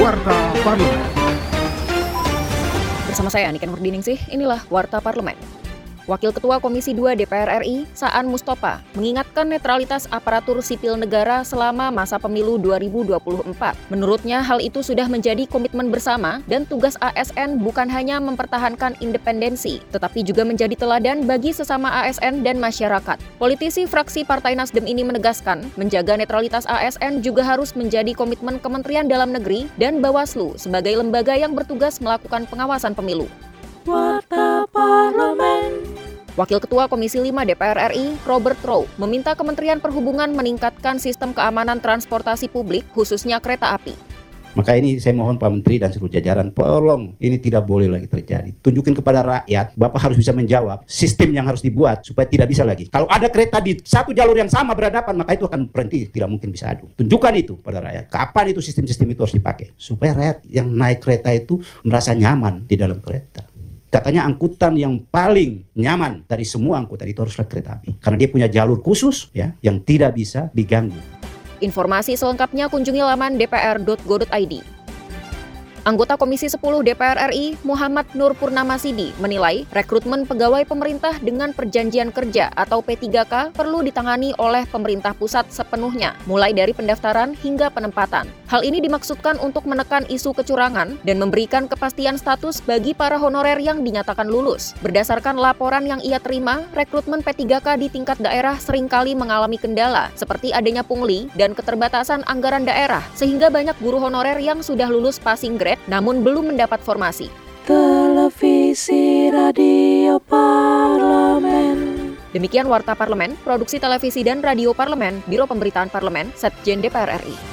Warta Parlemen. Bersama saya Aniken Murdining inilah Warta Parlemen. Wakil Ketua Komisi 2 DPR RI, Saan Mustopa, mengingatkan netralitas aparatur sipil negara selama masa pemilu 2024. Menurutnya, hal itu sudah menjadi komitmen bersama dan tugas ASN bukan hanya mempertahankan independensi, tetapi juga menjadi teladan bagi sesama ASN dan masyarakat. Politisi fraksi Partai Nasdem ini menegaskan, menjaga netralitas ASN juga harus menjadi komitmen Kementerian Dalam Negeri dan Bawaslu sebagai lembaga yang bertugas melakukan pengawasan pemilu. Warta Parlemen. Wakil Ketua Komisi 5 DPR RI, Robert Rowe, meminta Kementerian Perhubungan meningkatkan sistem keamanan transportasi publik, khususnya kereta api. Maka ini saya mohon Pak Menteri dan seluruh jajaran, tolong ini tidak boleh lagi terjadi. Tunjukin kepada rakyat, Bapak harus bisa menjawab sistem yang harus dibuat supaya tidak bisa lagi. Kalau ada kereta di satu jalur yang sama berhadapan, maka itu akan berhenti, tidak mungkin bisa adu. Tunjukkan itu pada rakyat, kapan itu sistem-sistem itu harus dipakai. Supaya rakyat yang naik kereta itu merasa nyaman di dalam kereta. Katanya angkutan yang paling nyaman dari semua angkutan itu haruslah kereta api. Karena dia punya jalur khusus ya yang tidak bisa diganggu. Informasi selengkapnya kunjungi laman dpr.go.id. Anggota Komisi 10 DPR RI, Muhammad Nur Purnamasidi, menilai rekrutmen pegawai pemerintah dengan perjanjian kerja atau P3K perlu ditangani oleh pemerintah pusat sepenuhnya, mulai dari pendaftaran hingga penempatan. Hal ini dimaksudkan untuk menekan isu kecurangan dan memberikan kepastian status bagi para honorer yang dinyatakan lulus. Berdasarkan laporan yang ia terima, rekrutmen P3K di tingkat daerah seringkali mengalami kendala, seperti adanya pungli dan keterbatasan anggaran daerah, sehingga banyak guru honorer yang sudah lulus passing grade namun belum mendapat formasi. Televisi Radio Parlemen. Demikian Warta Parlemen, produksi televisi dan radio Parlemen, Biro Pemberitaan Parlemen, Setjen DPR RI.